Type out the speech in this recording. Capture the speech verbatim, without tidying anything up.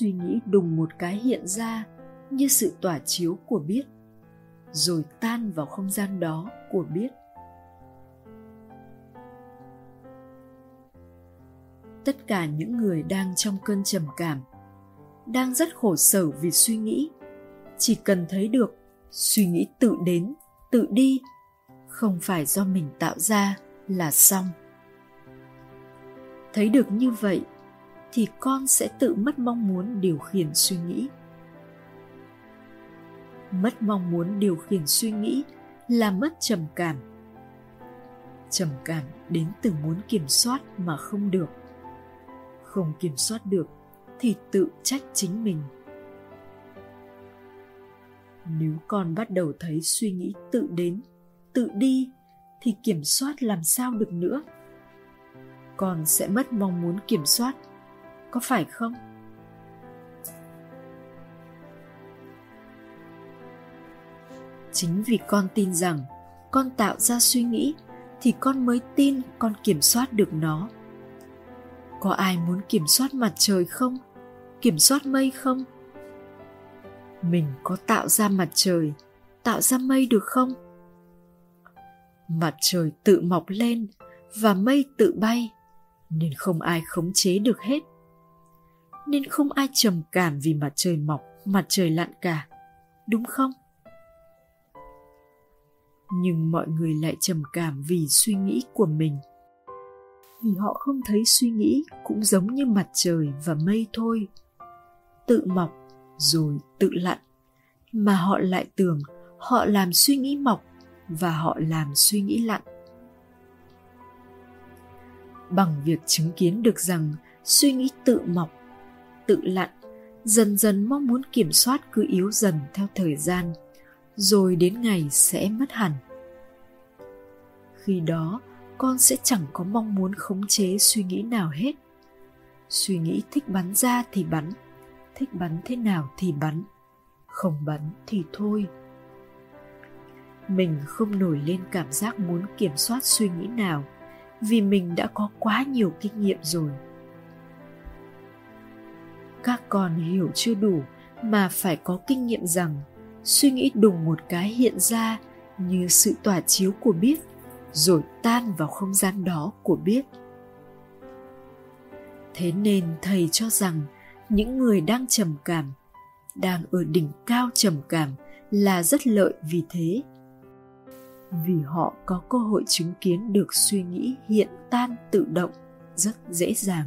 suy nghĩ đùng một cái hiện ra như sự tỏa chiếu của biết, rồi tan vào không gian đó của biết. Tất cả những người đang trong cơn trầm cảm, đang rất khổ sở vì suy nghĩ, chỉ cần thấy được suy nghĩ tự đến, tự đi, không phải do mình tạo ra là xong. Thấy được như vậy thì con sẽ tự mất mong muốn điều khiển suy nghĩ. Mất mong muốn điều khiển suy nghĩ là mất trầm cảm. Trầm cảm đến từ muốn kiểm soát mà không được. Không kiểm soát được thì tự trách chính mình. Nếu con bắt đầu thấy suy nghĩ tự đến, tự đi thì kiểm soát làm sao được nữa. Con sẽ mất mong muốn kiểm soát, có phải không? Chính vì con tin rằng con tạo ra suy nghĩ thì con mới tin con kiểm soát được nó. Có ai muốn kiểm soát mặt trời không? Kiểm soát mây không? Mình có tạo ra mặt trời, tạo ra mây được không? Mặt trời tự mọc lên và mây tự bay, nên không ai khống chế được hết. Nên không ai trầm cảm vì mặt trời mọc, mặt trời lặn cả, đúng không? Nhưng mọi người lại trầm cảm vì suy nghĩ của mình. Vì họ không thấy suy nghĩ cũng giống như mặt trời và mây thôi, tự mọc rồi tự lặn, mà họ lại tưởng họ làm suy nghĩ mọc và họ làm suy nghĩ lặn. Bằng việc chứng kiến được rằng suy nghĩ tự mọc, tự lặn, dần dần mong muốn kiểm soát cứ yếu dần theo thời gian, rồi đến ngày sẽ mất hẳn. Khi đó, con sẽ chẳng có mong muốn khống chế suy nghĩ nào hết. Suy nghĩ thích bắn ra thì bắn, thích bắn thế nào thì bắn, không bắn thì thôi. Mình không nổi lên cảm giác muốn kiểm soát suy nghĩ nào, vì mình đã có quá nhiều kinh nghiệm rồi. Các con hiểu chưa đủ mà phải có kinh nghiệm rằng suy nghĩ đùng một cái hiện ra như sự tỏa chiếu của biết, rồi tan vào không gian đó của biết. Thế nên thầy cho rằng những người đang trầm cảm, đang ở đỉnh cao trầm cảm là rất lợi vì thế. Vì họ có cơ hội chứng kiến được suy nghĩ hiện tan tự động rất dễ dàng.